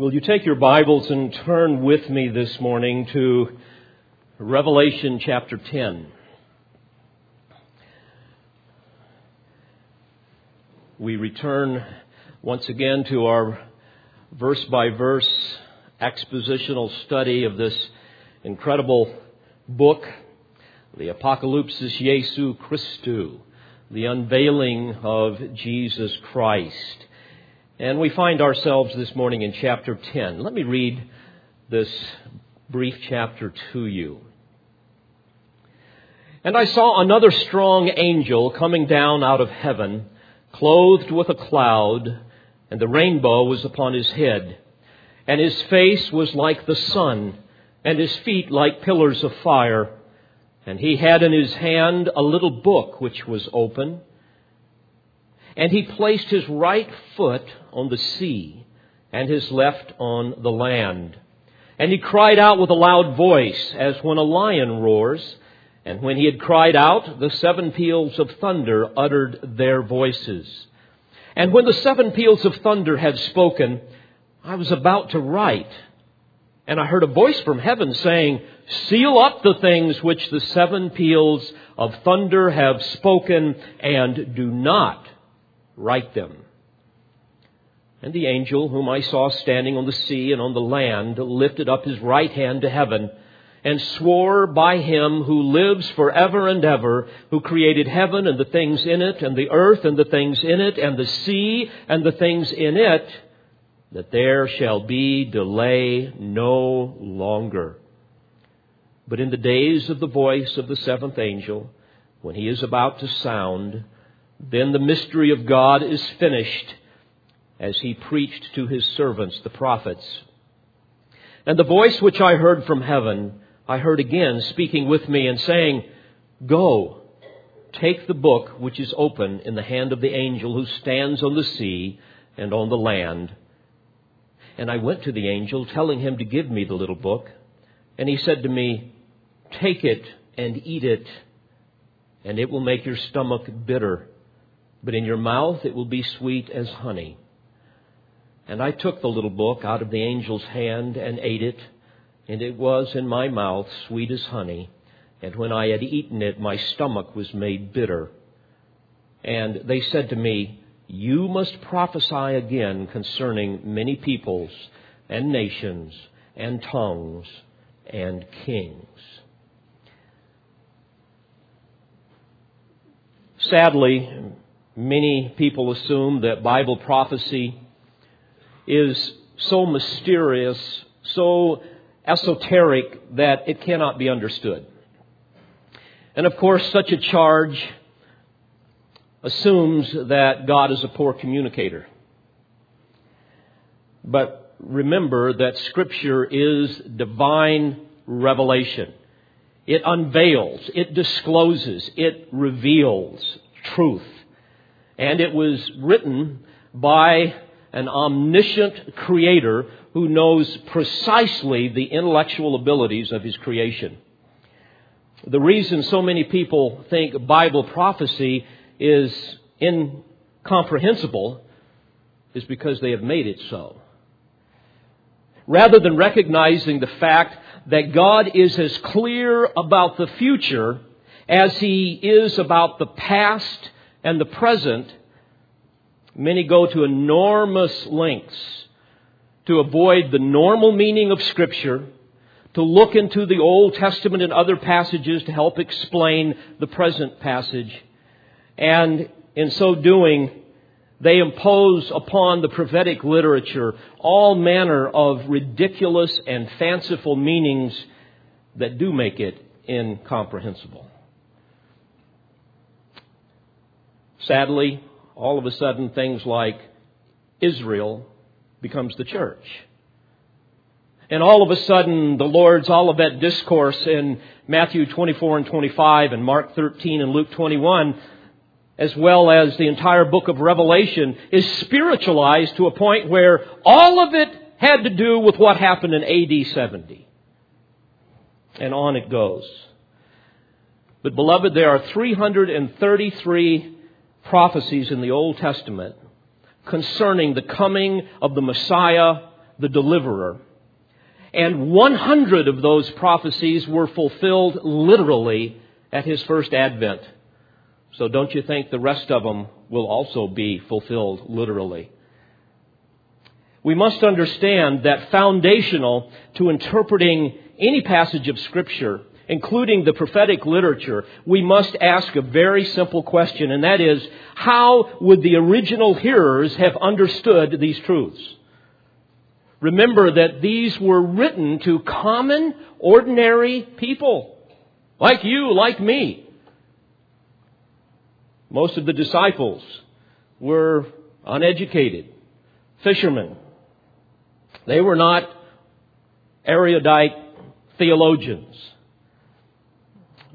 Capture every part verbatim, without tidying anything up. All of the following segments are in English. Will you take your Bibles and turn with me this morning to Revelation chapter ten. We return once again to our verse-by-verse expositional study of this incredible book, the Apocalypsis Jesu Christu, the unveiling of Jesus Christ. And we find ourselves this morning in chapter ten. Let me read this brief chapter to you. "And I saw another strong angel coming down out of heaven, clothed with a cloud, and the rainbow was upon his head. And his face was like the sun, and his feet like pillars of fire. And he had in his hand a little book which was open. And he placed his right foot on the sea and his left on the land. And he cried out with a loud voice, as when a lion roars. And when he had cried out, the seven peals of thunder uttered their voices. And when the seven peals of thunder had spoken, I was about to write. And I heard a voice from heaven saying, 'Seal up the things which the seven peals of thunder have spoken, and do not write them.' And the angel whom I saw standing on the sea and on the land lifted up his right hand to heaven and swore by him who lives forever and ever, who created heaven and the things in it, and the earth and the things in it, and the sea and the things in it, that there shall be delay no longer. But in the days of the voice of the seventh angel, when he is about to sound, then the mystery of God is finished, as he preached to his servants, the prophets. And the voice which I heard from heaven, I heard again speaking with me and saying, 'Go, take the book which is open in the hand of the angel who stands on the sea and on the land.' And I went to the angel, telling him to give me the little book. And he said to me, 'Take it and eat it, and it will make your stomach bitter, but in your mouth it will be sweet as honey.' And I took the little book out of the angel's hand and ate it, and it was in my mouth sweet as honey. And when I had eaten it, my stomach was made bitter. And they said to me, 'You must prophesy again concerning many peoples and nations and tongues and kings.'" Sadly, many people assume that Bible prophecy is so mysterious, so esoteric, that it cannot be understood. And of course, such a charge assumes that God is a poor communicator. But remember that Scripture is divine revelation. It unveils, it discloses, it reveals truth. And it was written by an omniscient creator who knows precisely the intellectual abilities of his creation. The reason so many people think Bible prophecy is incomprehensible is because they have made it so. Rather than recognizing the fact that God is as clear about the future as he is about the past and the present, many go to enormous lengths to avoid the normal meaning of Scripture, to look into the Old Testament and other passages to help explain the present passage. And in so doing, they impose upon the prophetic literature all manner of ridiculous and fanciful meanings that do make it incomprehensible. Sadly, all of a sudden, things like Israel becomes the church. And all of a sudden, the Lord's Olivet Discourse in Matthew twenty-four and twenty-five and Mark thirteen and Luke twenty-one, as well as the entire book of Revelation, is spiritualized to a point where all of it had to do with what happened in A D seventy. And on it goes. But beloved, there are three hundred thirty-three prophecies in the Old Testament concerning the coming of the Messiah, the deliverer. And one hundred of those prophecies were fulfilled literally at his first advent. So don't you think the rest of them will also be fulfilled literally? We must understand that foundational to interpreting any passage of Scripture, including the prophetic literature, we must ask a very simple question, and that is, how would the original hearers have understood these truths? Remember that these were written to common, ordinary people, like you, like me. Most of the disciples were uneducated, fishermen. They were not erudite theologians.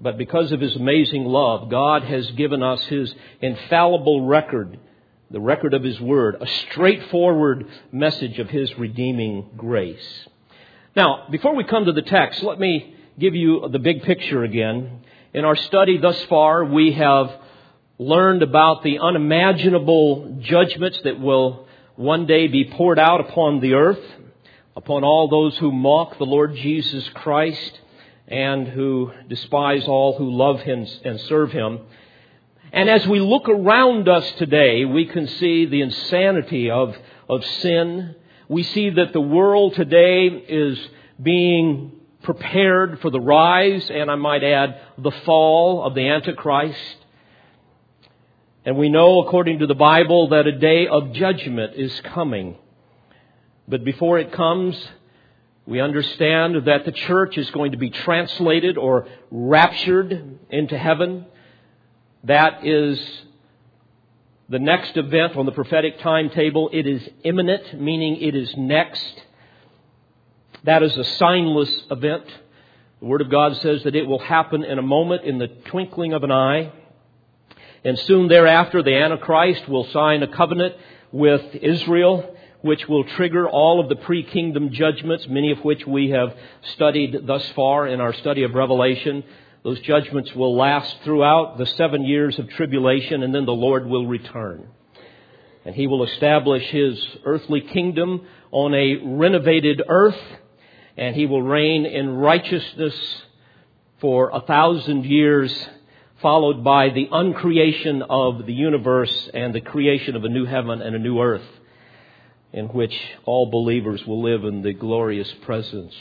But because of His amazing love, God has given us His infallible record, the record of His Word, a straightforward message of His redeeming grace. Now, before we come to the text, let me give you the big picture again. In our study thus far, we have learned about the unimaginable judgments that will one day be poured out upon the earth, upon all those who mock the Lord Jesus Christ and who despise all who love Him and serve Him. And as we look around us today, we can see the insanity of, of sin. We see that the world today is being prepared for the rise, and I might add, the fall of the Antichrist. And we know, according to the Bible, that a day of judgment is coming. But before it comes, we understand that the church is going to be translated or raptured into heaven. That is the next event on the prophetic timetable. It is imminent, meaning it is next. That is a signless event. The Word of God says that it will happen in a moment, in the twinkling of an eye. And soon thereafter, the Antichrist will sign a covenant with Israel, which will trigger all of the pre-kingdom judgments, many of which we have studied thus far in our study of Revelation. Those judgments will last throughout the seven years of tribulation, and then the Lord will return. And He will establish His earthly kingdom on a renovated earth, and He will reign in righteousness for a thousand years, followed by the uncreation of the universe and the creation of a new heaven and a new earth, in which all believers will live in the glorious presence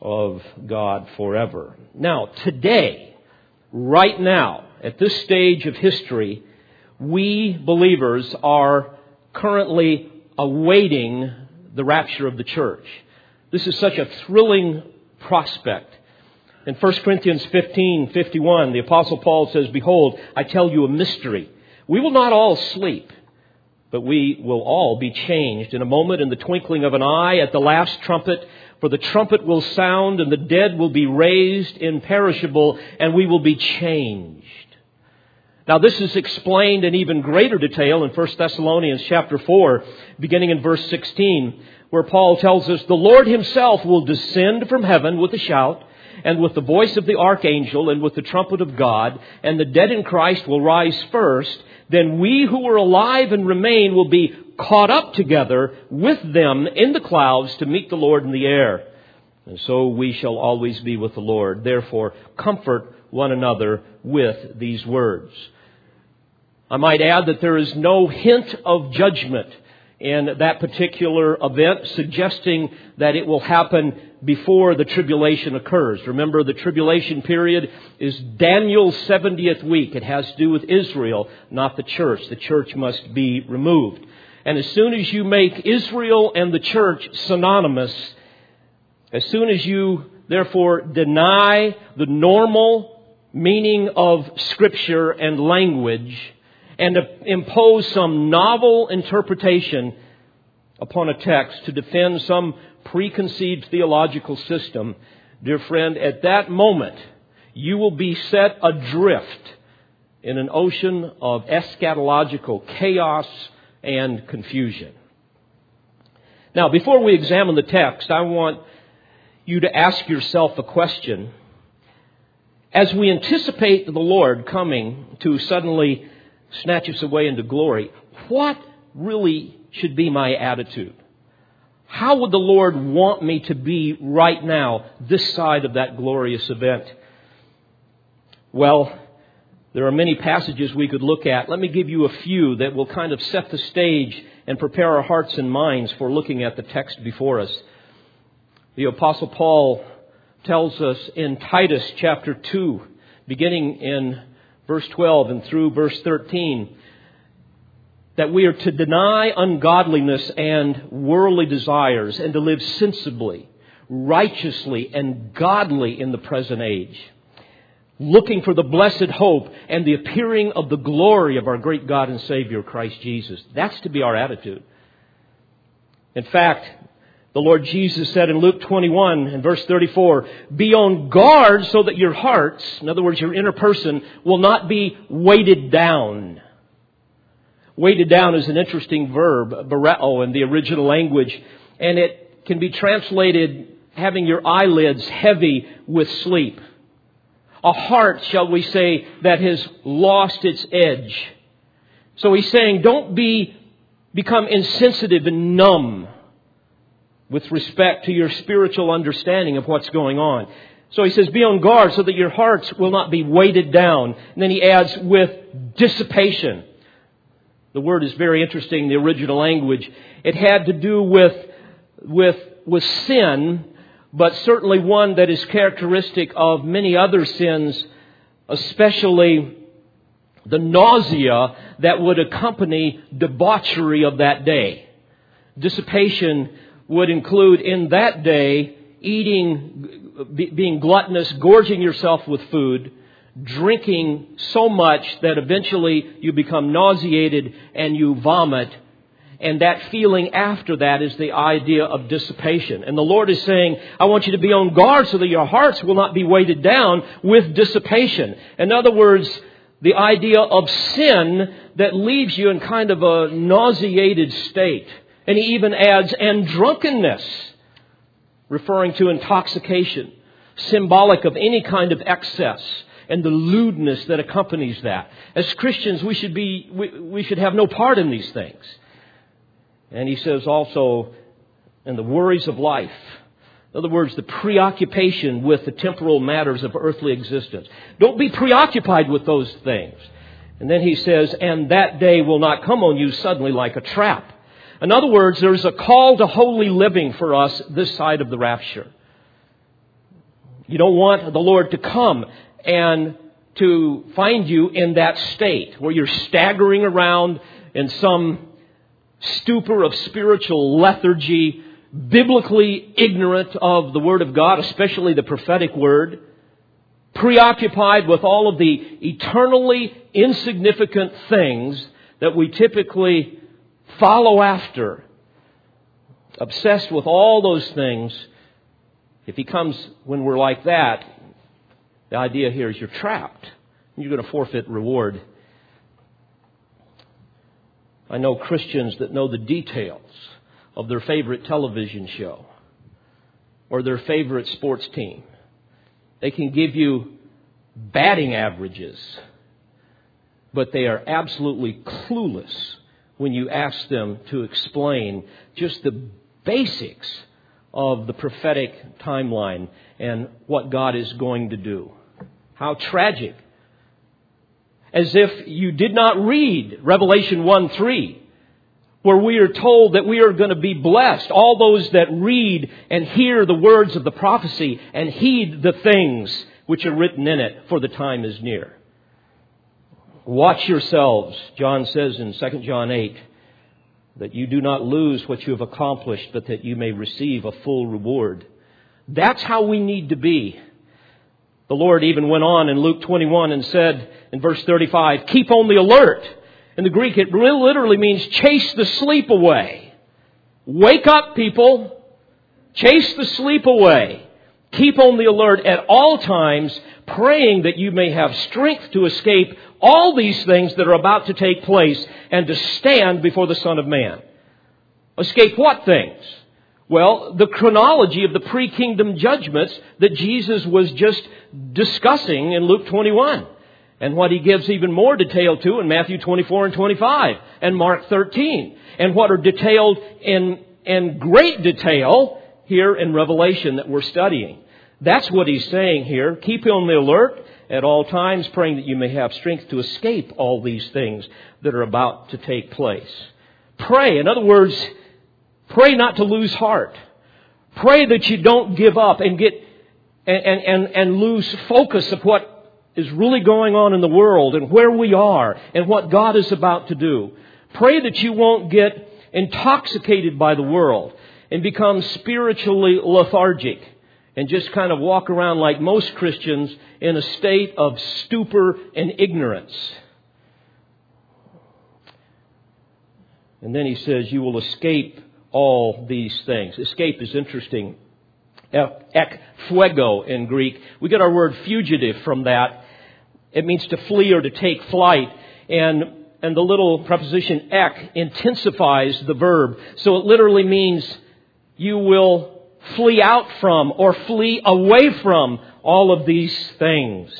of God forever. Now, today, right now, at this stage of history, we believers are currently awaiting the rapture of the church. This is such a thrilling prospect. In First Corinthians fifteen fifty-one, the Apostle Paul says, "Behold, I tell you a mystery. We will not all sleep, but we will all be changed in a moment, in the twinkling of an eye, at the last trumpet. For the trumpet will sound, and the dead will be raised imperishable, and we will be changed." Now, this is explained in even greater detail in First Thessalonians chapter four, beginning in verse sixteen, where Paul tells us, "The Lord Himself will descend from heaven with a shout, and with the voice of the archangel, and with the trumpet of God, and the dead in Christ will rise first. Then we who are alive and remain will be caught up together with them in the clouds to meet the Lord in the air. And so we shall always be with the Lord. Therefore, comfort one another with these words." I might add that there is no hint of judgment in that particular event, suggesting that it will happen before the tribulation occurs. Remember, the tribulation period is Daniel's seventieth week. It has to do with Israel, not the church. The church must be removed. And as soon as you make Israel and the church synonymous, as soon as you, therefore, deny the normal meaning of Scripture and language and impose some novel interpretation upon a text to defend some preconceived theological system, dear friend, at that moment, you will be set adrift in an ocean of eschatological chaos and confusion. Now, before we examine the text, I want you to ask yourself a question. As we anticipate the Lord coming to suddenly snatch us away into glory, what really should be my attitude? How would the Lord want me to be right now, this side of that glorious event? Well, there are many passages we could look at. Let me give you a few that will kind of set the stage and prepare our hearts and minds for looking at the text before us. The Apostle Paul tells us in Titus chapter two, beginning in verse twelve and through verse thirteen, that we are to deny ungodliness and worldly desires and to live sensibly, righteously, and godly in the present age, looking for the blessed hope and the appearing of the glory of our great God and Savior, Christ Jesus. That's to be our attitude. In fact, the Lord Jesus said in Luke twenty-one and verse thirty-four, be on guard so that your hearts, in other words, your inner person, will not be weighted down. Weighted down is an interesting verb, bereo, in the original language, and it can be translated having your eyelids heavy with sleep. A heart, shall we say, that has lost its edge. So he's saying, don't be become insensitive and numb with respect to your spiritual understanding of what's going on. So he says, be on guard so that your hearts will not be weighted down. And then he adds, with dissipation. The word is very interesting, the original language. It had to do with, with, with sin, but certainly one that is characteristic of many other sins, especially the nausea that would accompany debauchery of that day. Dissipation would include in that day eating, being gluttonous, gorging yourself with food, drinking so much that eventually you become nauseated and you vomit. And that feeling after that is the idea of dissipation. And the Lord is saying, I want you to be on guard so that your hearts will not be weighted down with dissipation. In other words, the idea of sin that leaves you in kind of a nauseated state. And he even adds, and drunkenness, referring to intoxication, symbolic of any kind of excess and the lewdness that accompanies that. As Christians, we should be we, we should have no part in these things. And he says also, in the worries of life. In other words, the preoccupation with the temporal matters of earthly existence. Don't be preoccupied with those things. And then he says, and that day will not come on you suddenly like a trap. In other words, there's a call to holy living for us this side of the rapture. You don't want the Lord to come and to find you in that state where you're staggering around in some stupor of spiritual lethargy, biblically ignorant of the Word of God, especially the prophetic Word, preoccupied with all of the eternally insignificant things that we typically follow after, obsessed with all those things. If He comes when we're like that, the idea here is you're trapped. You're going to forfeit reward. I know Christians that know the details of their favorite television show or their favorite sports team. They can give you batting averages, but they are absolutely clueless when you ask them to explain just the basics of the prophetic timeline and what God is going to do. How tragic. As if you did not read Revelation one three, where we are told that we are going to be blessed. All those that read and hear the words of the prophecy and heed the things which are written in it, for the time is near. Watch yourselves, John says in Second John eight, that you do not lose what you have accomplished, but that you may receive a full reward. That's how we need to be. The Lord even went on in Luke twenty-one and said in verse thirty-five, keep on the alert. In the Greek, it literally means chase the sleep away. Wake up, people. Chase the sleep away. Keep on the alert at all times, praying that you may have strength to escape all these things that are about to take place and to stand before the Son of Man. Escape what things? Well, the chronology of the pre-kingdom judgments that Jesus was just discussing in Luke twenty-one, and what he gives even more detail to in Matthew twenty-four and twenty-five and Mark thirteen, and what are detailed in and great detail here in Revelation that we're studying. That's what he's saying here. Keep on the alert at all times, praying that you may have strength to escape all these things that are about to take place. Pray. In other words, pray not to lose heart. Pray that you don't give up and get and and, and lose focus of what is really going on in the world and where we are and what God is about to do. Pray that you won't get intoxicated by the world and become spiritually lethargic and just kind of walk around like most Christians in a state of stupor and ignorance. And then he says, you will escape all these things. Escape is interesting. Ek fuego in Greek. We get our word fugitive from that. It means to flee or to take flight. And and the little preposition ek intensifies the verb. So it literally means you will flee out from or flee away from all of these things.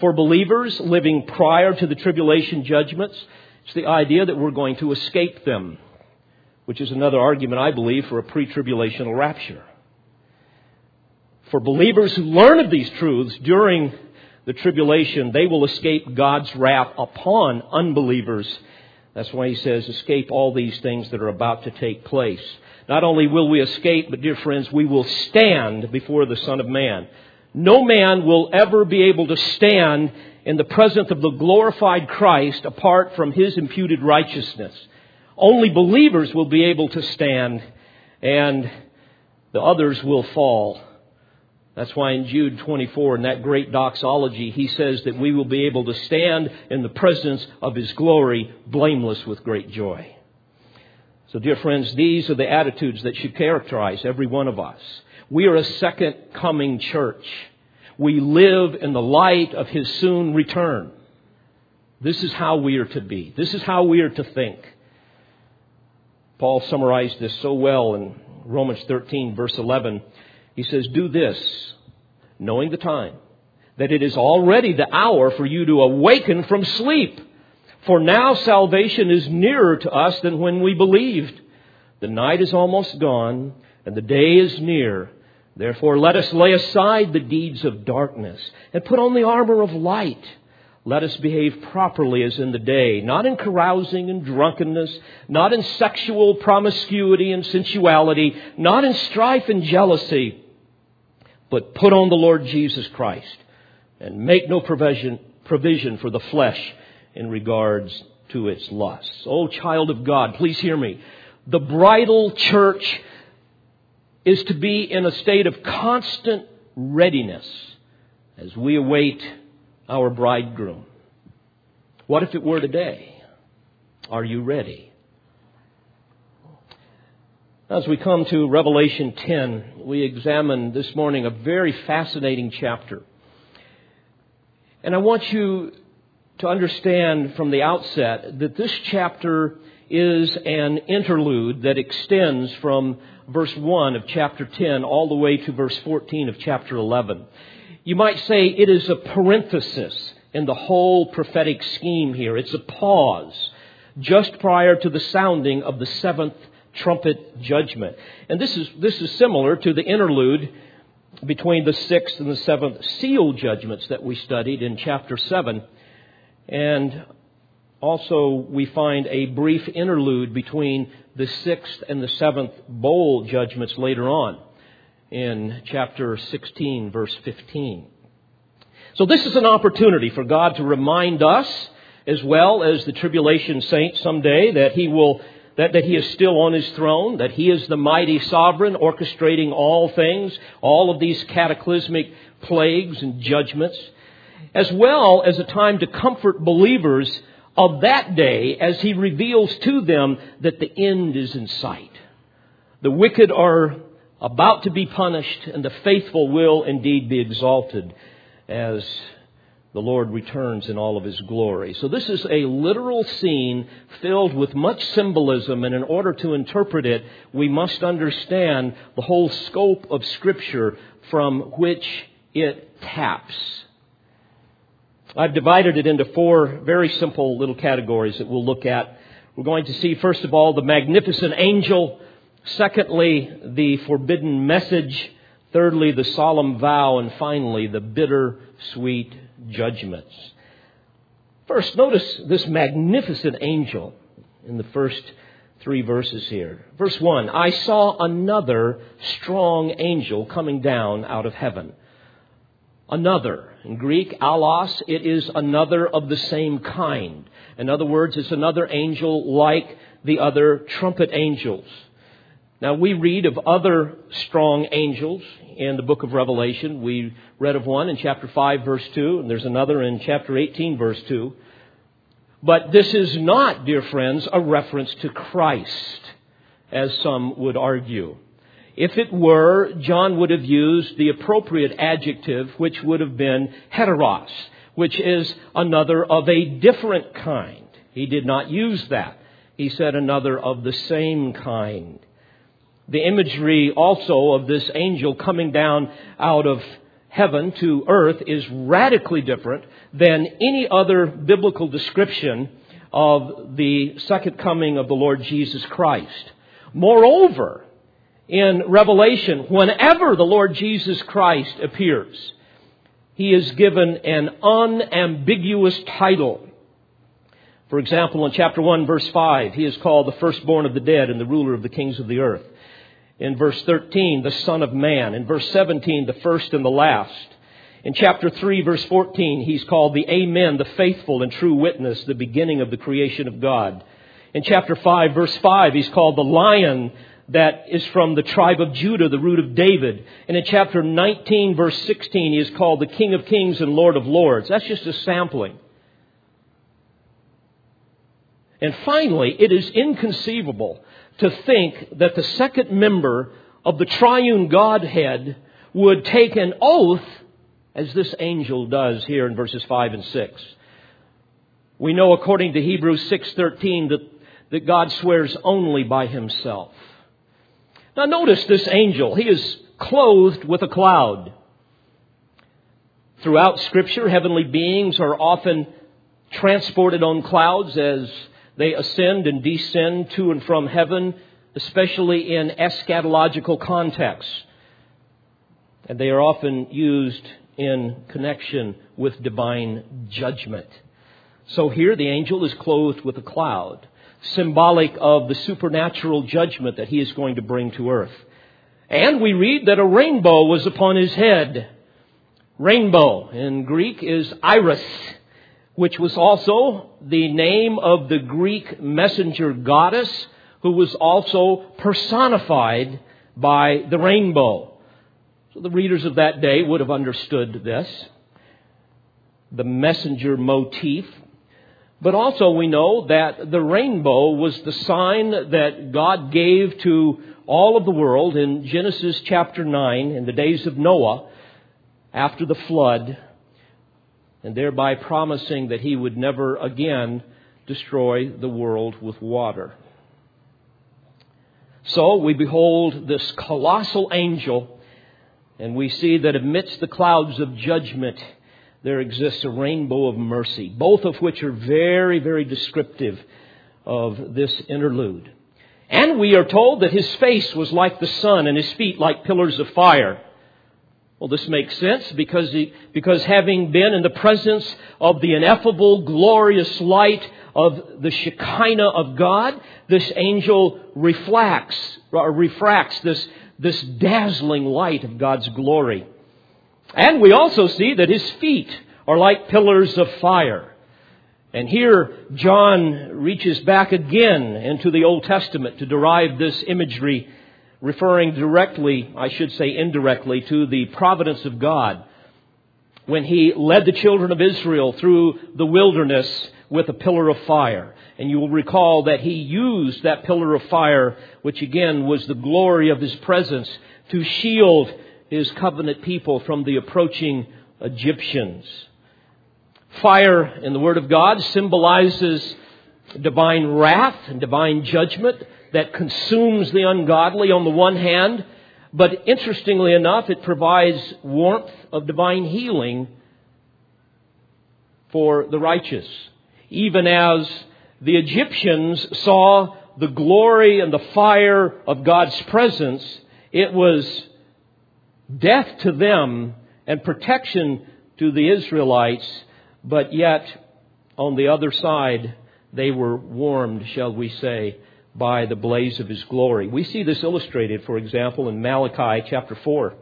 For believers living prior to the tribulation judgments, it's the idea that we're going to escape them, which is another argument, I believe, for a pre-tribulational rapture. For believers who learn of these truths during the tribulation, they will escape God's wrath upon unbelievers. That's why he says, escape all these things that are about to take place. Not only will we escape, but dear friends, we will stand before the Son of Man. No man will ever be able to stand in the presence of the glorified Christ apart from his imputed righteousness. Only believers will be able to stand, and the others will fall. That's why in Jude twenty-four, in that great doxology, he says that we will be able to stand in the presence of his glory, blameless with great joy. So, dear friends, these are the attitudes that should characterize every one of us. We are a second coming church. We live in the light of his soon return. This is how we are to be. This is how we are to think. Paul summarized this so well in Romans thirteen, verse eleven. He says, do this, knowing the time, that it is already the hour for you to awaken from sleep. For now salvation is nearer to us than when we believed. The night is almost gone, and the day is near. Therefore, let us lay aside the deeds of darkness and put on the armor of light. Let us behave properly as in the day, not in carousing and drunkenness, not in sexual promiscuity and sensuality, not in strife and jealousy. But put on the Lord Jesus Christ and make no provision provision for the flesh in regards to its lusts. Oh, child of God, please hear me. The bridal church is to be in a state of constant readiness as we await our bridegroom. What if it were today? Are you ready? As we come to Revelation ten, we examine this morning a very fascinating chapter. And I want you to understand from the outset that this chapter is an interlude that extends from verse one of chapter ten all the way to verse fourteen of chapter eleven. You might say it is a parenthesis in the whole prophetic scheme here. It's a pause just prior to the sounding of the seventh trumpet judgment. And this is this is similar to the interlude between the sixth and the seventh seal judgments that we studied in chapter seven. And also we find a brief interlude between the sixth and the seventh bowl judgments later on, in chapter sixteen, verse fifteen. So this is an opportunity for God to remind us, as well as the tribulation saints someday, that he will that, that he is still on his throne, that he is the mighty sovereign orchestrating all things, all of these cataclysmic plagues and judgments, as well as a time to comfort believers of that day as he reveals to them that the end is in sight. The wicked are about to be punished, and the faithful will indeed be exalted as the Lord returns in all of his glory. So this is a literal scene filled with much symbolism, and in order to interpret it, we must understand the whole scope of Scripture from which it taps. I've divided it into four very simple little categories that we'll look at. We're going to see, first of all, the magnificent angel. Secondly, the forbidden message. Thirdly, the solemn vow. And finally, the bitter, sweet judgments. First, notice this magnificent angel in the first three verses here. Verse one, I saw another strong angel coming down out of heaven. Another. In Greek, alos, it is another of the same kind. In other words, it's another angel like the other trumpet angels. Now, we read of other strong angels in the book of Revelation. We read of one in chapter five, verse two, and there's another in chapter eighteen, verse two. But this is not, dear friends, a reference to Christ, as some would argue. If it were, John would have used the appropriate adjective, which would have been heteros, which is another of a different kind. He did not use that. He said another of the same kind. The imagery also of this angel coming down out of heaven to earth is radically different than any other biblical description of the second coming of the Lord Jesus Christ. Moreover, in Revelation, whenever the Lord Jesus Christ appears, he is given an unambiguous title. For example, in chapter one, verse five, he is called the firstborn of the dead and the ruler of the kings of the earth. In verse thirteen, the Son of Man. In verse seventeen, the first and the last. In chapter three, verse fourteen, he's called the Amen, the faithful and true witness, the beginning of the creation of God. In chapter five, verse five, he's called the Lion that is from the tribe of Judah, the root of David. And in chapter nineteen, verse sixteen, he is called the King of Kings and Lord of Lords. That's just a sampling. And finally, it is inconceivable to think that the second member of the triune Godhead would take an oath, as this angel does here in verses five and six. We know, according to Hebrews six thirteen, that, that God swears only by himself. Now notice this angel. He is clothed with a cloud. Throughout Scripture, heavenly beings are often transported on clouds as they ascend and descend to and from heaven, especially in eschatological contexts. And they are often used in connection with divine judgment. So here the angel is clothed with a cloud, symbolic of the supernatural judgment that he is going to bring to earth. And we read that a rainbow was upon his head. Rainbow in Greek is iris, which was also the name of the Greek messenger goddess who was also personified by the rainbow. So the readers of that day would have understood this, the messenger motif. But also we know that the rainbow was the sign that God gave to all of the world in Genesis chapter nine in the days of Noah after the flood, and thereby promising that he would never again destroy the world with water. So we behold this colossal angel, and we see that amidst the clouds of judgment, there exists a rainbow of mercy, both of which are very, very descriptive of this interlude. And we are told that his face was like the sun and his feet like pillars of fire. Well, this makes sense because he, because having been in the presence of the ineffable, glorious light of the Shekinah of God, this angel reflects, or refracts this, this dazzling light of God's glory. And we also see that his feet are like pillars of fire. And here John reaches back again into the Old Testament to derive this imagery, referring directly, I should say indirectly, to the providence of God when he led the children of Israel through the wilderness with a pillar of fire. And you will recall that he used that pillar of fire, which again was the glory of his presence, to shield his covenant people from the approaching Egyptians. Fire in the Word of God symbolizes divine wrath and divine judgment that consumes the ungodly on the one hand, but interestingly enough, it provides warmth of divine healing for the righteous, even as the Egyptians saw the glory and the fire of God's presence, it was death to them and protection to the Israelites. But yet, on the other side, they were warmed, shall we say, by the blaze of his glory. We see this illustrated, for example, in Malachi chapter four,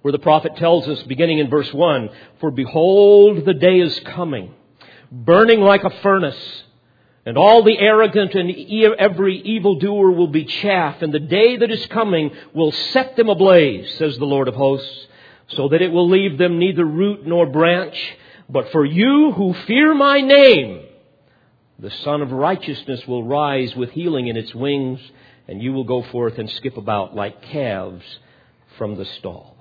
where the prophet tells us, beginning in verse one, "For behold, the day is coming, burning like a furnace, and all the arrogant and every evildoer will be chaff, and the day that is coming will set them ablaze, says the Lord of hosts, so that it will leave them neither root nor branch. But for you who fear my name, the Son of Righteousness will rise with healing in its wings, and you will go forth and skip about like calves from the stall."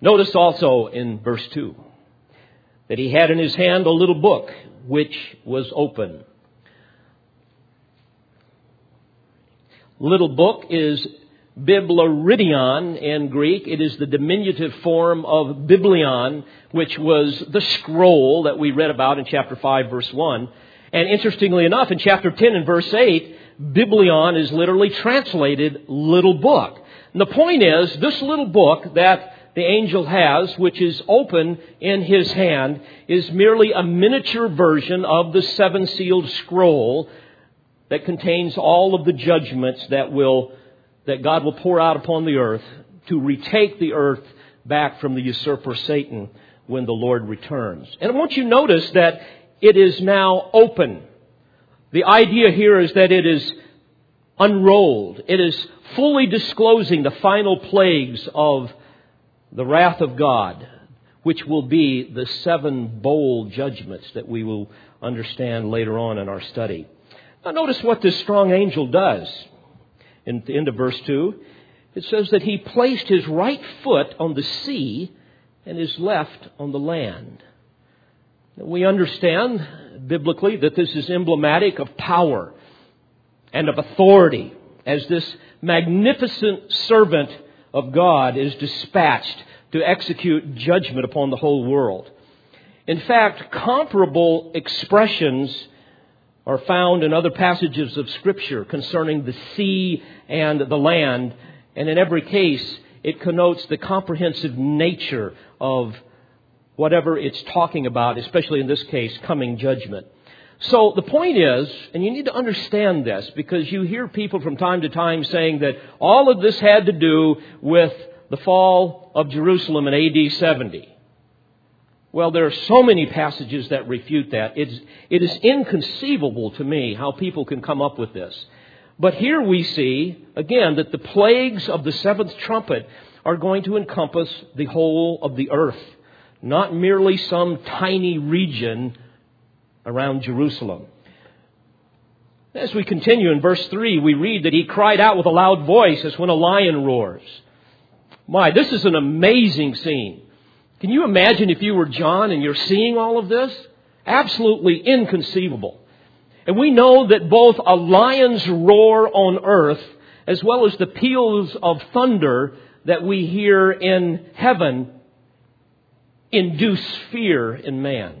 Notice also in verse two that he had in his hand a little book which was open. Little book is Biblaridion in Greek. It is the diminutive form of Biblion, which was the scroll that we read about in chapter five, verse one. And interestingly enough, in chapter ten and verse eight, Biblion is literally translated little book. And the point is, this little book that the angel has, which is open in his hand, is merely a miniature version of the seven sealed scroll that contains all of the judgments that will that God will pour out upon the earth to retake the earth back from the usurper Satan when the Lord returns. And I want you to notice that it is now open. The idea here is that it is unrolled. It is fully disclosing the final plagues of the wrath of God, which will be the seven bowl judgments that we will understand later on in our study. Now notice what this strong angel does. In the end of verse two, it says that he placed his right foot on the sea and his left on the land. We understand biblically that this is emblematic of power and of authority as this magnificent servant of God is dispatched to execute judgment upon the whole world. In fact, comparable expressions are found in other passages of Scripture concerning the sea and the land. And in every case, it connotes the comprehensive nature of whatever it's talking about, especially in this case, coming judgment. So the point is, and you need to understand this, because you hear people from time to time saying that all of this had to do with the fall of Jerusalem in A D seventy. Well, there are so many passages that refute that. It's, it is inconceivable to me how people can come up with this. But here we see, again, that the plagues of the seventh trumpet are going to encompass the whole of the earth, not merely some tiny region around Jerusalem. As we continue in verse three, we read that he cried out with a loud voice as when a lion roars. My, this is an amazing scene. Can you imagine if you were John and you're seeing all of this? Absolutely inconceivable. And we know that both a lion's roar on earth as well as the peals of thunder that we hear in heaven induce fear in man.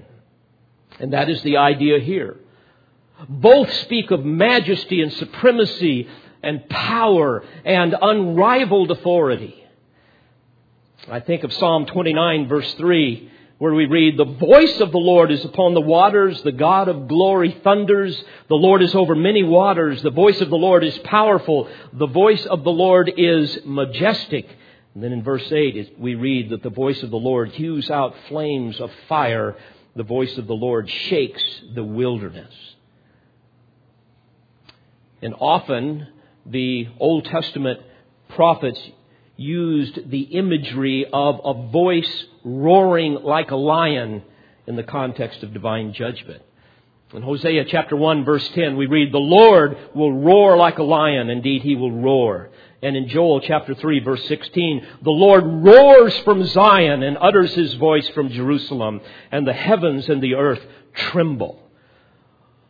And that is the idea here. Both speak of majesty and supremacy and power and unrivaled authority. I think of Psalm twenty-nine, verse three, where we read, "The voice of the Lord is upon the waters. The God of glory thunders. The Lord is over many waters. The voice of the Lord is powerful. The voice of the Lord is majestic." And then in verse eight, we read that the voice of the Lord hews out flames of fire. The voice of the Lord shakes the wilderness. And often the Old Testament prophets used the imagery of a voice roaring like a lion in the context of divine judgment. In Hosea chapter one, verse ten, we read, "The Lord will roar like a lion. Indeed, he will roar." And in Joel chapter three, verse sixteen, "The Lord roars from Zion and utters his voice from Jerusalem, and the heavens and the earth tremble."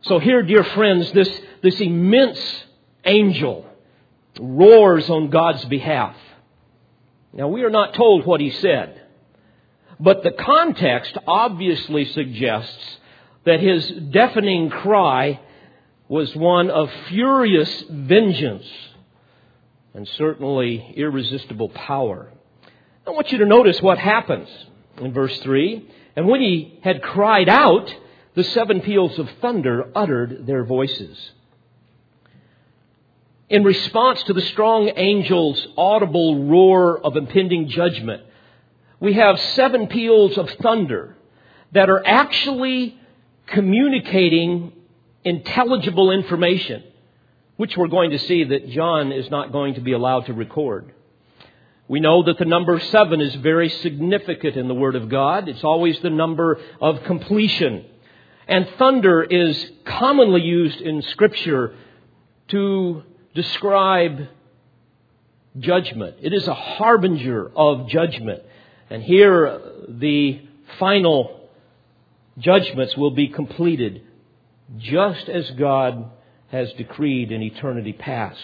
So here, dear friends, this, this immense angel roars on God's behalf. Now, we are not told what he said, but the context obviously suggests that his deafening cry was one of furious vengeance and certainly irresistible power. I want you to notice what happens in verse three. And when he had cried out, the seven peals of thunder uttered their voices. In response to the strong angel's audible roar of impending judgment, we have seven peals of thunder that are actually communicating intelligible information, which we're going to see that John is not going to be allowed to record. We know that the number seven is very significant in the Word of God. It's always the number of completion. And thunder is commonly used in Scripture to describe judgment. It is a harbinger of judgment. And here the final judgments will be completed just as God has decreed in eternity past.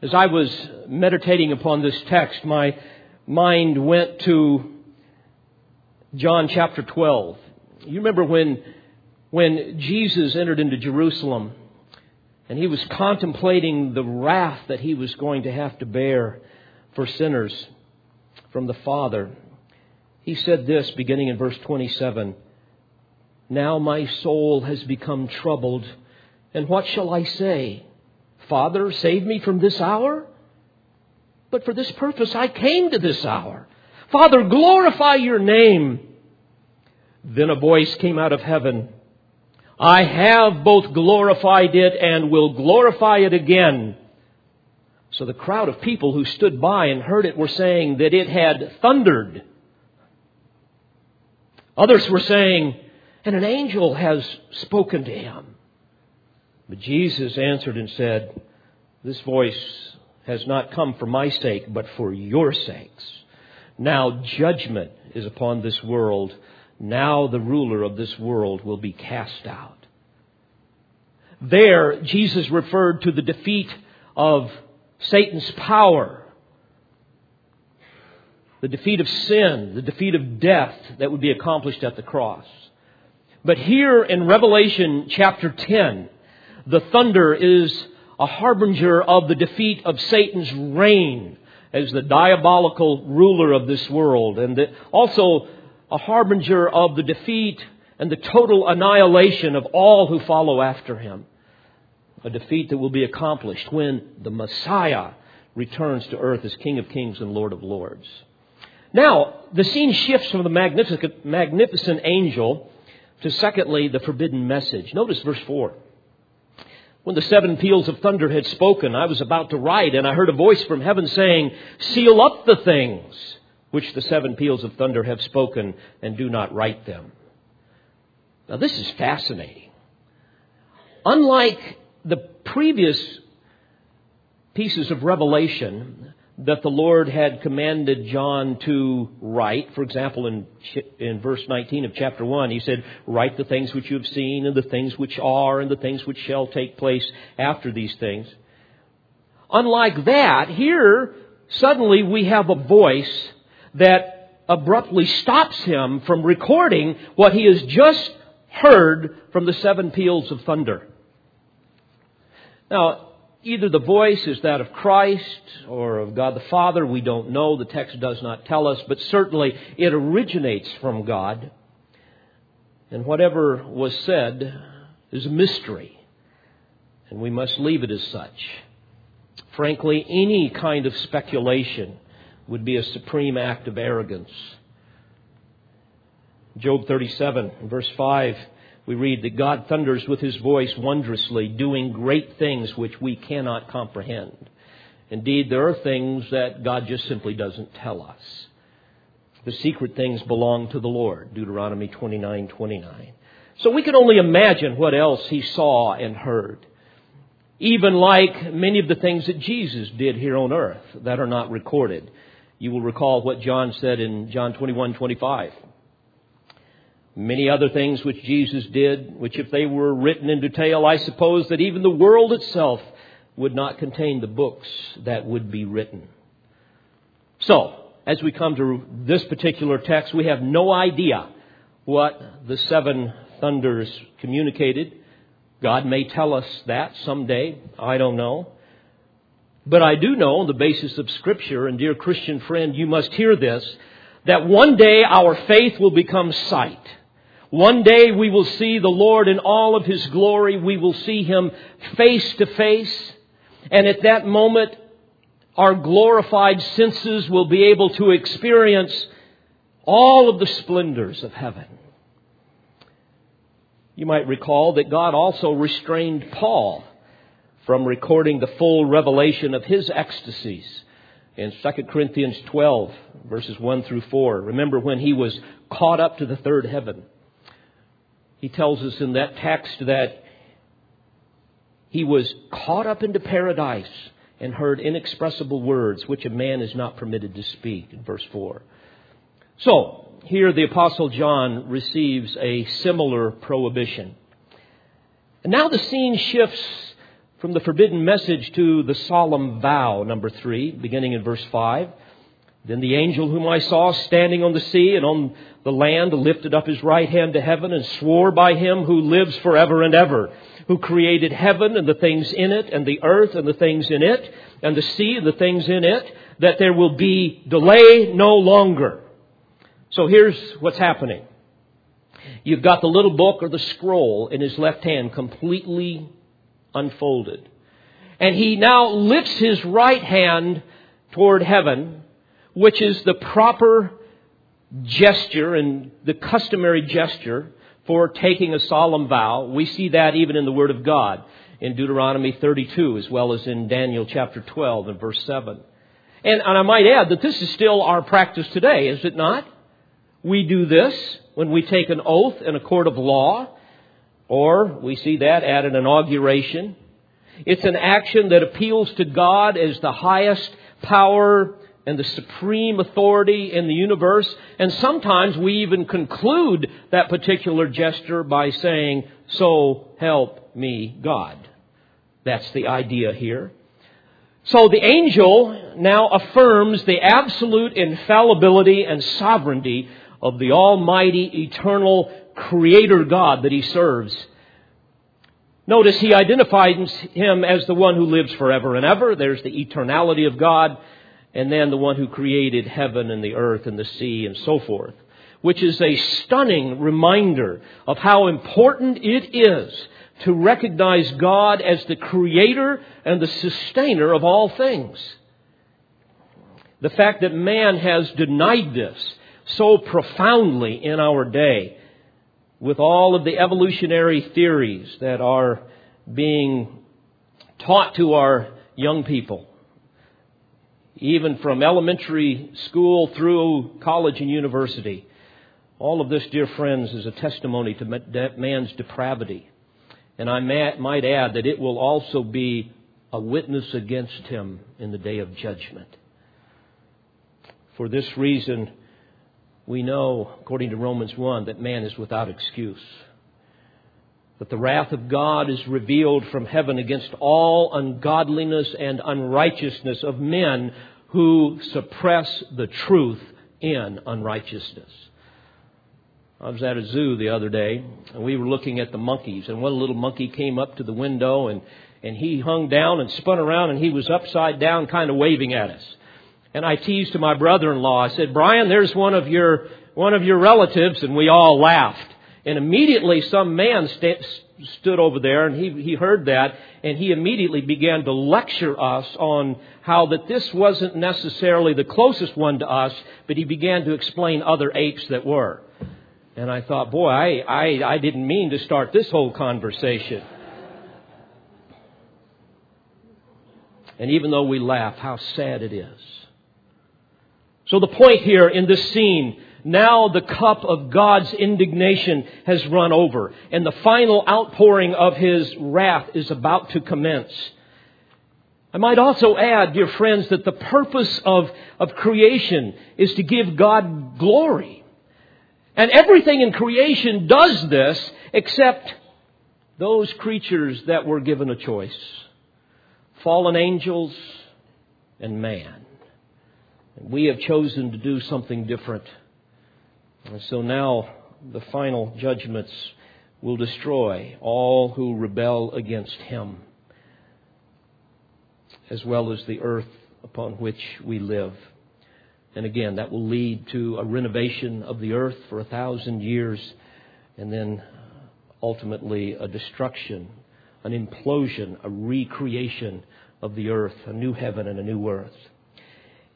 As I was meditating upon this text, my mind went to John chapter twelve. You remember when, when Jesus entered into Jerusalem and he was contemplating the wrath that he was going to have to bear for sinners from the Father. He said this, beginning in verse twenty-seven, "Now my soul has become troubled, and what shall I say? Father, save me from this hour? But for this purpose I came to this hour. Father, glorify your name." Then a voice came out of heaven, "I have both glorified it and will glorify it again." So the crowd of people who stood by and heard it were saying that it had thundered. Others were saying, "And an angel has spoken to him." But Jesus answered and said, "This voice has not come for my sake, but for your sakes. Now judgment is upon this world. Now the ruler of this world will be cast out." There, Jesus referred to the defeat of Satan's power, the defeat of sin, the defeat of death that would be accomplished at the cross. But here in Revelation chapter ten, the thunder is a harbinger of the defeat of Satan's reign as the diabolical ruler of this world, and also a harbinger of the defeat and the total annihilation of all who follow after him. A defeat that will be accomplished when the Messiah returns to earth as King of Kings and Lord of Lords. Now, the scene shifts from the magnificent, magnificent angel to, secondly, the forbidden message. Notice verse four. "When the seven peals of thunder had spoken, I was about to write, and I heard a voice from heaven saying, 'Seal up the things which the seven peals of thunder have spoken, and do not write them.'" Now, this is fascinating. Unlike the previous pieces of Revelation that the Lord had commanded John to write, for example, in in verse nineteen of chapter one, he said, "Write the things which you have seen, and the things which are, and the things which shall take place after these things." Unlike that, here, suddenly we have a voice that abruptly stops him from recording what he has just heard from the seven peals of thunder. Now, either the voice is that of Christ or of God the Father. We don't know. The text does not tell us, but certainly it originates from God. And whatever was said is a mystery, and we must leave it as such. Frankly, any kind of speculation would be a supreme act of arrogance. Job thirty-seven, verse five. We read that God thunders with his voice wondrously, doing great things which we cannot comprehend. Indeed, there are things that God just simply doesn't tell us. The secret things belong to the Lord, Deuteronomy twenty-nine twenty-nine. So we can only imagine what else he saw and heard. Even like many of the things that Jesus did here on earth that are not recorded. You will recall what John said in John twenty-one twenty-five. "Many other things which Jesus did, which if they were written in detail, I suppose that even the world itself would not contain the books that would be written." So, as we come to this particular text, we have no idea what the seven thunders communicated. God may tell us that someday. I don't know. But I do know on the basis of Scripture, and dear Christian friend, you must hear this, that one day our faith will become sight. One day we will see the Lord in all of His glory. We will see Him face to face. And at that moment, our glorified senses will be able to experience all of the splendors of heaven. You might recall that God also restrained Paul from recording the full revelation of his ecstasies in Second Corinthians twelve, verses one through four. Remember when he was caught up to the third heaven. He tells us in that text that he was caught up into paradise and heard inexpressible words which a man is not permitted to speak, in verse four. So, here the Apostle John receives a similar prohibition. And now the scene shifts from the forbidden message to the solemn vow, number three, beginning in verse five. Then the angel whom I saw standing on the sea and on the land lifted up his right hand to heaven and swore by him who lives forever and ever, who created heaven and the things in it, and the earth and the things in it, and the sea and the things in it, that there will be delay no longer. So here's what's happening. You've got the little book or the scroll in his left hand completely unfolded. And he now lifts his right hand toward heaven, which is the proper gesture and the customary gesture for taking a solemn vow. We see that even in the Word of God in Deuteronomy thirty-two, as well as in Daniel chapter twelve and verse seven. And, and I might add that this is still our practice today, is it not? We do this when we take an oath in a court of law, or we see that at an inauguration. It's an action that appeals to God as the highest power and the supreme authority in the universe. And sometimes we even conclude that particular gesture by saying, "So help me God." That's the idea here. So the angel now affirms the absolute infallibility and sovereignty of the almighty, eternal Creator God that he serves. Notice he identifies him as the one who lives forever and ever. There's the eternality of God, and then the one who created heaven and the earth and the sea and so forth, which is a stunning reminder of how important it is to recognize God as the creator and the sustainer of all things. The fact that man has denied this so profoundly in our day, with all of the evolutionary theories that are being taught to our young people, even from elementary school through college and university. All of this, dear friends, is a testimony to man's depravity. And I might add that it will also be a witness against him in the day of judgment. For this reason, we know, according to Romans one, that man is without excuse. That the wrath of God is revealed from heaven against all ungodliness and unrighteousness of men who suppress the truth in unrighteousness. I was at a zoo the other day, and we were looking at the monkeys, and one little monkey came up to the window, and, and he hung down and spun around, and he was upside down, kind of waving at us. And I teased to my brother-in-law, I said, "Brian, there's one of your one of your relatives," and we all laughed. And immediately some man st- stood over there, and he, he heard that, and he immediately began to lecture us on how that this wasn't necessarily the closest one to us, but he began to explain other apes that were. And I thought, boy, I, I, I didn't mean to start this whole conversation. And even though we laugh, how sad it is. So the point here in this scene, now the cup of God's indignation has run over, and the final outpouring of His wrath is about to commence. I might also add, dear friends, that the purpose of, of creation is to give God glory. And everything in creation does this except those creatures that were given a choice. Fallen angels and man. And we have chosen to do something different. And so now the final judgments will destroy all who rebel against him, as well as the earth upon which we live. And again, that will lead to a renovation of the earth for a thousand years, and then ultimately a destruction, an implosion, a recreation of the earth, a new heaven and a new earth.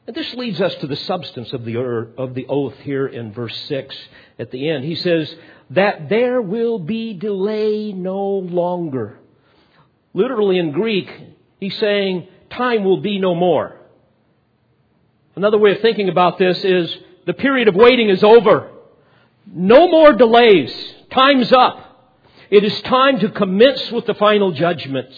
And this leads us to the substance of the earth, of the oath here in verse six at the end. He says that there will be delay no longer. Literally in Greek, he's saying time will be no more. Another way of thinking about this is the period of waiting is over. No more delays. Time's up. It is time to commence with the final judgments.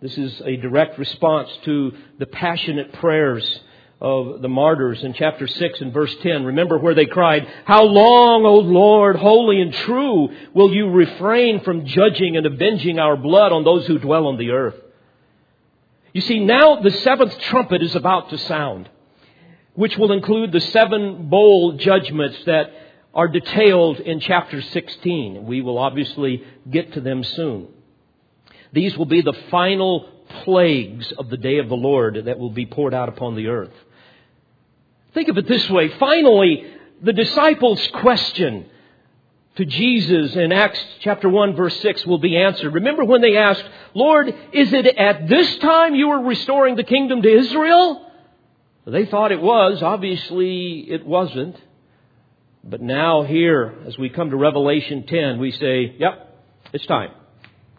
This is a direct response to the passionate prayers of the martyrs in chapter six and verse ten. Remember where they cried, "How long, O Lord, holy and true, will you refrain from judging and avenging our blood on those who dwell on the earth?" You see, now the seventh trumpet is about to sound, which will include the seven bowl judgments that are detailed in chapter sixteen. We will obviously get to them soon. These will be the final plagues of the day of the Lord that will be poured out upon the earth. Think of it this way. Finally, the disciples' question to Jesus in Acts chapter one, verse six will be answered. Remember when they asked, "Lord, is it at this time you are restoring the kingdom to Israel?" They thought it was. Obviously, it wasn't. But now here, as we come to Revelation ten, we say, yep, it's time.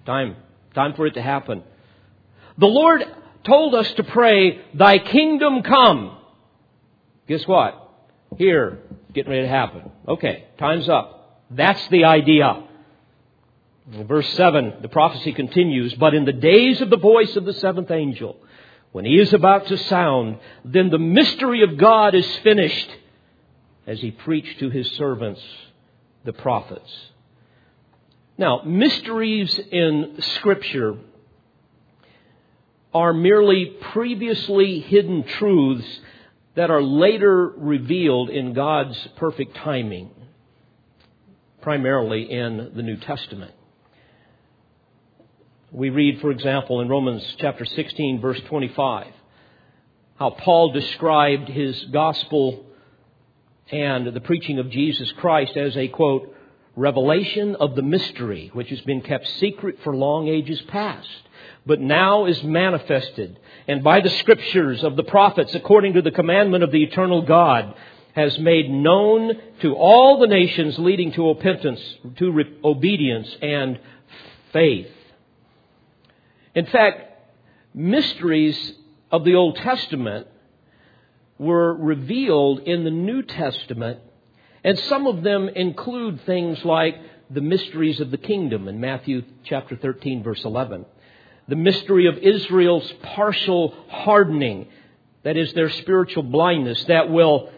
Time. Time for it to happen. The Lord told us to pray, "Thy kingdom come." Guess what? Here, getting ready to happen. Okay, time's up. That's the idea. In verse seven, the prophecy continues, "But in the days of the voice of the seventh angel, when he is about to sound, then the mystery of God is finished, as he preached to his servants, the prophets." Now, mysteries in Scripture are merely previously hidden truths that are later revealed in God's perfect timing, primarily in the New Testament. We read, for example, in Romans chapter sixteen, verse twenty-five, how Paul described his gospel and the preaching of Jesus Christ as a, quote, "revelation of the mystery, which has been kept secret for long ages past, but now is manifested, and by the scriptures of the prophets, according to the commandment of the eternal God, has made known to all the nations, leading to repentance, to re- obedience and faith." In fact, mysteries of the Old Testament were revealed in the New Testament, and some of them include things like the mysteries of the kingdom in Matthew chapter thirteen, verse eleven. The mystery of Israel's partial hardening, that is their spiritual blindness, that will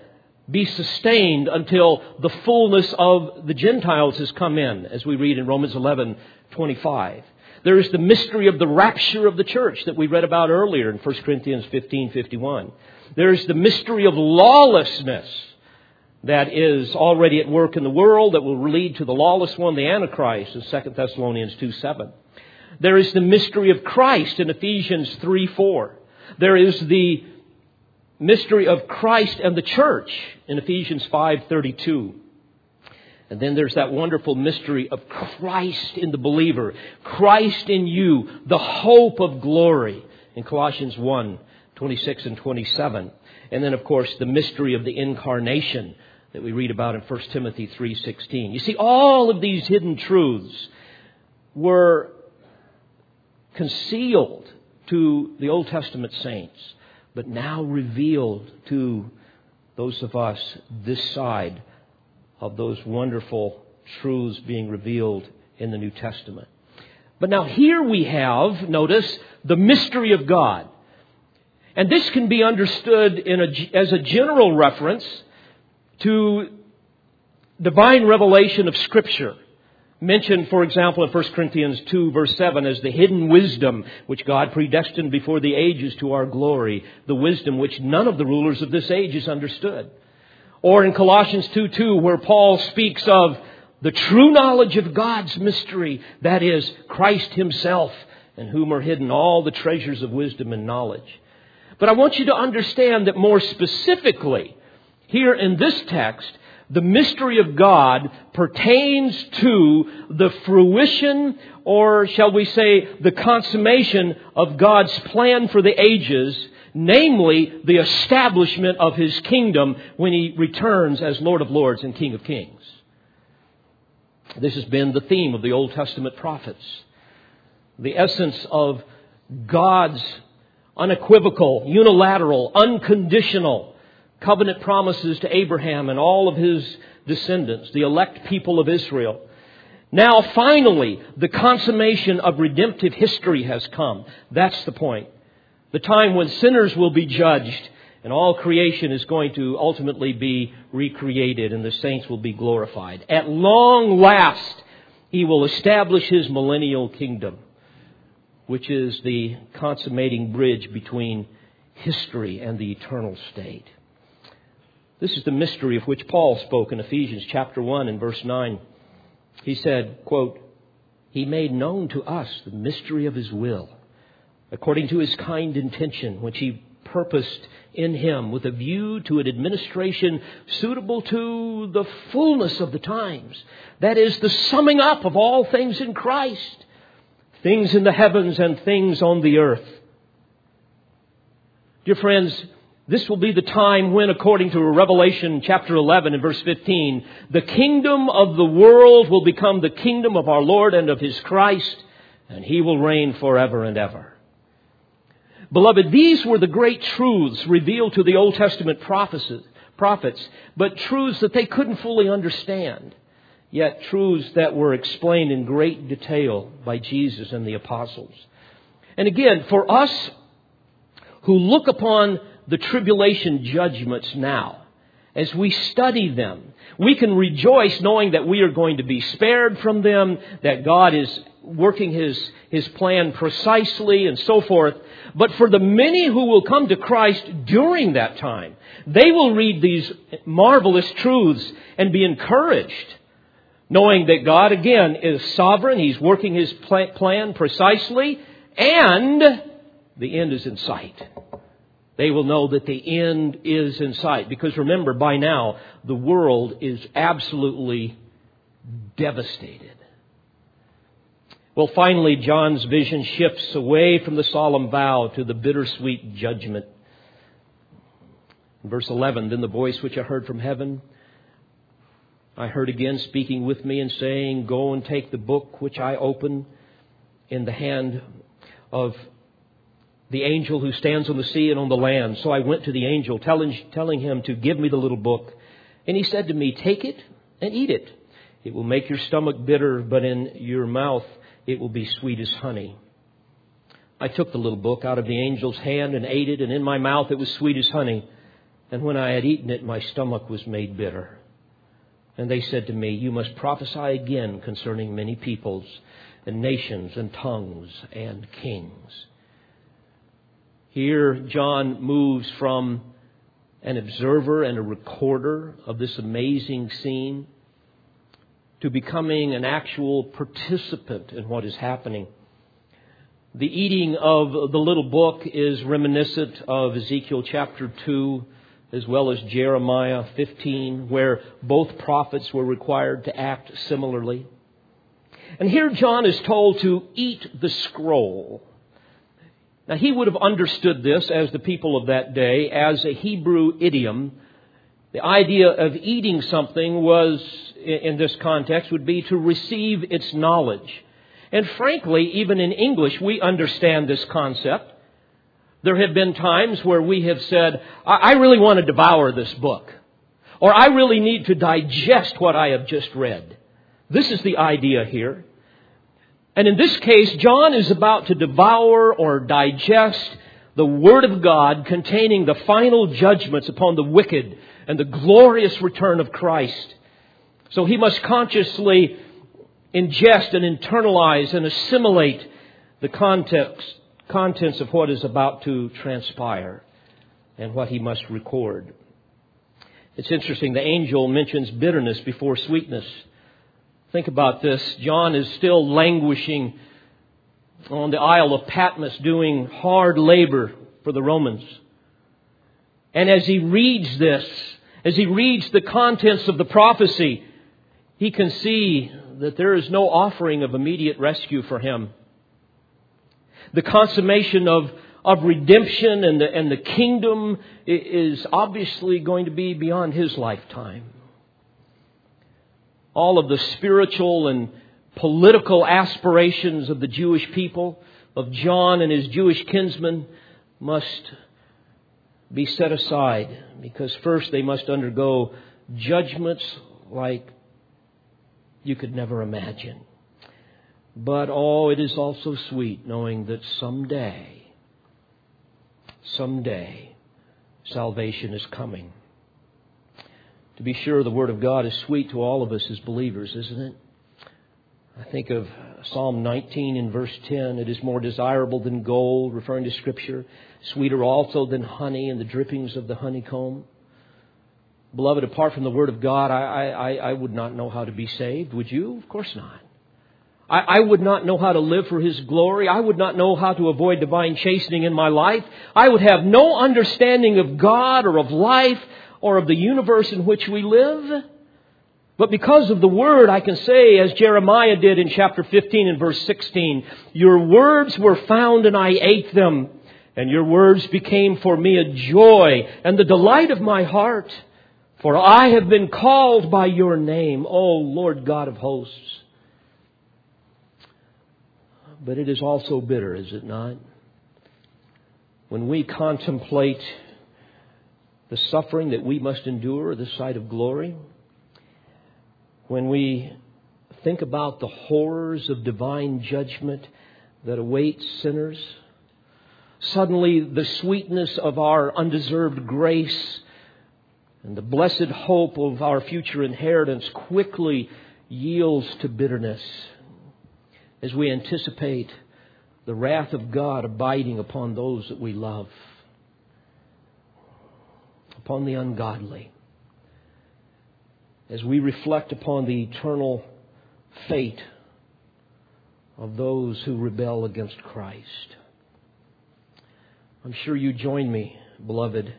be sustained until the fullness of the Gentiles has come in, as we read in Romans eleven, twenty-five. There is the mystery of the rapture of the church that we read about earlier in First Corinthians fifteen, fifty-one. There is the mystery of lawlessness that is already at work in the world that will lead to the lawless one, the Antichrist, in Second Thessalonians two, seven. There is the mystery of Christ in Ephesians three, four. There is the mystery of Christ and the church in Ephesians five, thirty-two. And then there's that wonderful mystery of Christ in the believer, Christ in you, the hope of glory in Colossians one, twenty-six and twenty-seven. And then, of course, the mystery of the incarnation that we read about in First Timothy three sixteen. You see, all of these hidden truths were concealed to the Old Testament saints, but now revealed to those of us this side of those wonderful truths being revealed in the New Testament. But now here we have, notice, the mystery of God. And this can be understood in a, as a general reference to divine revelation of Scripture, mentioned, for example, in First Corinthians two, verse seven, as the hidden wisdom which God predestined before the ages to our glory, the wisdom which none of the rulers of this age has understood. Or in Colossians two two, where Paul speaks of the true knowledge of God's mystery, that is, Christ himself, in whom are hidden all the treasures of wisdom and knowledge. But I want you to understand that more specifically, here in this text, the mystery of God pertains to the fruition, or shall we say, the consummation of God's plan for the ages, namely the establishment of his kingdom when he returns as Lord of Lords and King of Kings. This has been the theme of the Old Testament prophets. The essence of God's unequivocal, unilateral, unconditional covenant promises to Abraham and all of his descendants, the elect people of Israel. Now, finally, the consummation of redemptive history has come. That's the point. The time when sinners will be judged and all creation is going to ultimately be recreated and the saints will be glorified. At long last, he will establish his millennial kingdom, which is the consummating bridge between history and the eternal state. This is the mystery of which Paul spoke in Ephesians chapter one and verse nine. He said, quote, "He made known to us the mystery of his will, according to his kind intention, which he purposed in him with a view to an administration suitable to the fullness of the times." That is the summing up of all things in Christ, things in the heavens and things on the earth. Dear friends, this will be the time when, according to Revelation chapter eleven and verse fifteen, the kingdom of the world will become the kingdom of our Lord and of his Christ, and he will reign forever and ever. Beloved, these were the great truths revealed to the Old Testament prophets, but truths that they couldn't fully understand, yet truths that were explained in great detail by Jesus and the apostles. And again, for us who look upon the tribulation judgments now, as we study them, we can rejoice knowing that we are going to be spared from them, that God is working his, his plan precisely and so forth. But for the many who will come to Christ during that time, they will read these marvelous truths and be encouraged, knowing that God, again, is sovereign. He's working his plan precisely, and the end is in sight. They will know that the end is in sight. Because remember, by now, the world is absolutely devastated. Well, finally, John's vision shifts away from the solemn vow to the bittersweet judgment. In verse eleven, "Then the voice which I heard from heaven, I heard again speaking with me and saying, 'Go and take the book which I open in the hand of the angel who stands on the sea and on the land.' So I went to the angel, telling, telling him to give me the little book. And he said to me, 'Take it and eat it. It will make your stomach bitter, but in your mouth it will be sweet as honey.' I took the little book out of the angel's hand and ate it, and in my mouth it was sweet as honey. And when I had eaten it, my stomach was made bitter. And they said to me, 'You must prophesy again concerning many peoples and nations and tongues and kings.'" Here, John moves from an observer and a recorder of this amazing scene to becoming an actual participant in what is happening. The eating of the little book is reminiscent of Ezekiel chapter two, as well as Jeremiah fifteen, where both prophets were required to act similarly. And here John is told to eat the scroll. Now, he would have understood this, as the people of that day, as a Hebrew idiom. The idea of eating something was, in this context, would be to receive its knowledge. And frankly, even in English, we understand this concept. There have been times where we have said, I, I really want to devour this book, or I really need to digest what I have just read. This is the idea here. And in this case, John is about to devour or digest the Word of God containing the final judgments upon the wicked and the glorious return of Christ. So he must consciously ingest and internalize and assimilate the context, contents of what is about to transpire and what he must record. It's interesting, the angel mentions bitterness before sweetness. Think about this. John is still languishing on the Isle of Patmos doing hard labor for the Romans. And as he reads this, as he reads the contents of the prophecy, he can see that there is no offering of immediate rescue for him. The consummation of, of redemption and the, and the kingdom is obviously going to be beyond his lifetime. All of the spiritual and political aspirations of the Jewish people, of John and his Jewish kinsmen, must be set aside, because first they must undergo judgments like you could never imagine. But oh, it is also sweet knowing that someday, someday, salvation is coming. To be sure, the Word of God is sweet to all of us as believers, isn't it? I think of Psalm nineteen in verse ten. It is more desirable than gold, referring to Scripture. Sweeter also than honey and the drippings of the honeycomb. Beloved, apart from the Word of God, I, I, I would not know how to be saved. Would you? Of course not. I, I would not know how to live for His glory. I would not know how to avoid divine chastening in my life. I would have no understanding of God or of life or of the universe in which we live. But because of the Word, I can say, as Jeremiah did in chapter fifteen and verse sixteen, "Your words were found and I ate them, and your words became for me a joy and the delight of my heart, for I have been called by your name, O Lord God of hosts." But it is also bitter, is it not? When we contemplate the suffering that we must endure this side of glory, when we think about the horrors of divine judgment that await sinners, suddenly the sweetness of our undeserved grace and the blessed hope of our future inheritance quickly yields to bitterness as we anticipate the wrath of God abiding upon those that we love, upon the ungodly. As we reflect upon the eternal fate of those who rebel against Christ. I'm sure you join me, beloved.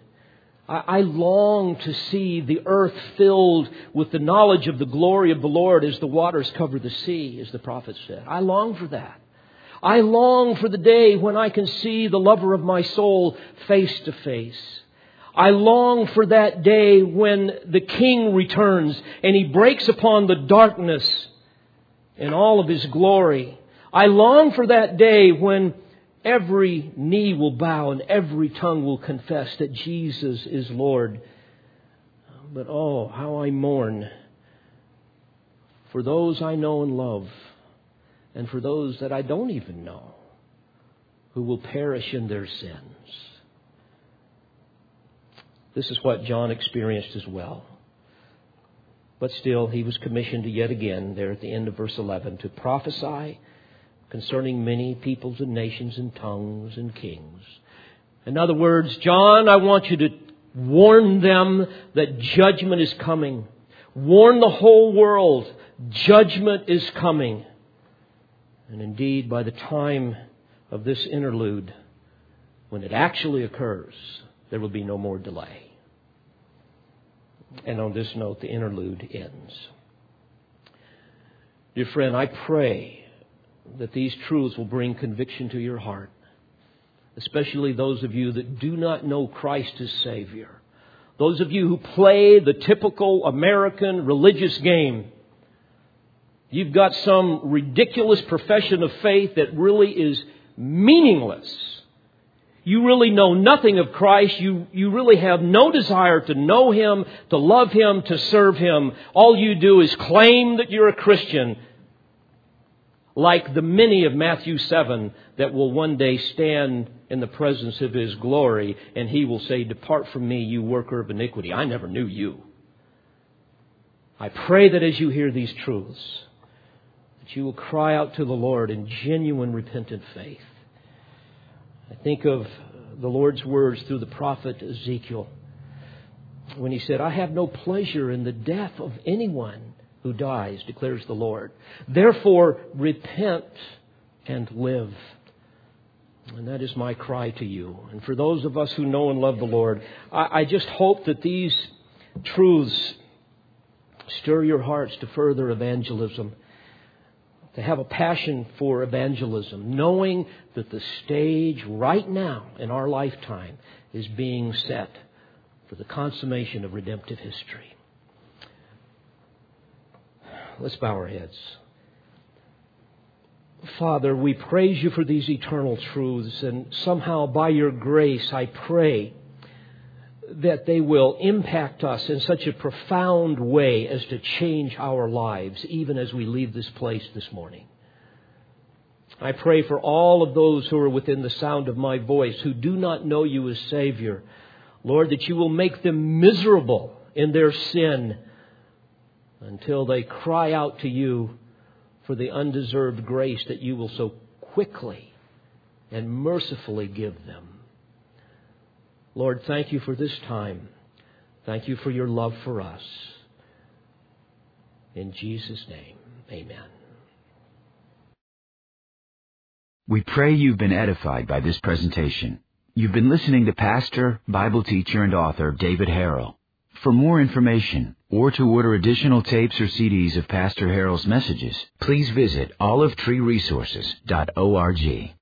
I, I long to see the earth filled with the knowledge of the glory of the Lord as the waters cover the sea, as the prophet said. I long for that. I long for the day when I can see the lover of my soul face to face. I long for that day when the King returns and He breaks upon the darkness in all of His glory. I long for that day when every knee will bow and every tongue will confess that Jesus is Lord. But oh, how I mourn for those I know and love, and for those that I don't even know, who will perish in their sins. This is what John experienced as well. But still, he was commissioned yet again there at the end of verse eleven to prophesy concerning many peoples and nations and tongues and kings. In other words, John, I want you to warn them that judgment is coming. Warn the whole world, judgment is coming. And indeed, by the time of this interlude, when it actually occurs, there will be no more delay. And on this note, the interlude ends. Dear friend, I pray that these truths will bring conviction to your heart, especially those of you that do not know Christ as Savior. Those of you who play the typical American religious game. You've got some ridiculous profession of faith that really is meaningless. You really know nothing of Christ. You, you really have no desire to know Him, to love Him, to serve Him. All you do is claim that you're a Christian, like the many of Matthew seven that will one day stand in the presence of His glory, and He will say, "Depart from me, you worker of iniquity. I never knew you." I pray that as you hear these truths, that you will cry out to the Lord in genuine repentant faith. I think of the Lord's words through the prophet Ezekiel when He said, "I have no pleasure in the death of anyone who dies, declares the Lord. Therefore, repent and live. And that is my cry to you. And for those of us who know and love the Lord, I, I just hope that these truths stir your hearts to further evangelism, to have a passion for evangelism, knowing that the stage right now in our lifetime is being set for the consummation of redemptive history. Let's bow our heads. Father, we praise you for these eternal truths, and somehow by your grace, I pray that they will impact us in such a profound way as to change our lives, even as we leave this place this morning. I pray for all of those who are within the sound of my voice, who do not know you as Savior, Lord, that you will make them miserable in their sin until they cry out to you for the undeserved grace that you will so quickly and mercifully give them. Lord, thank you for this time. Thank you for your love for us. In Jesus' name, amen. We pray you've been edified by this presentation. You've been listening to pastor, Bible teacher, and author David Harrell. For more information, or to order additional tapes or C Ds of Pastor Harrell's messages, please visit olive tree resources dot org.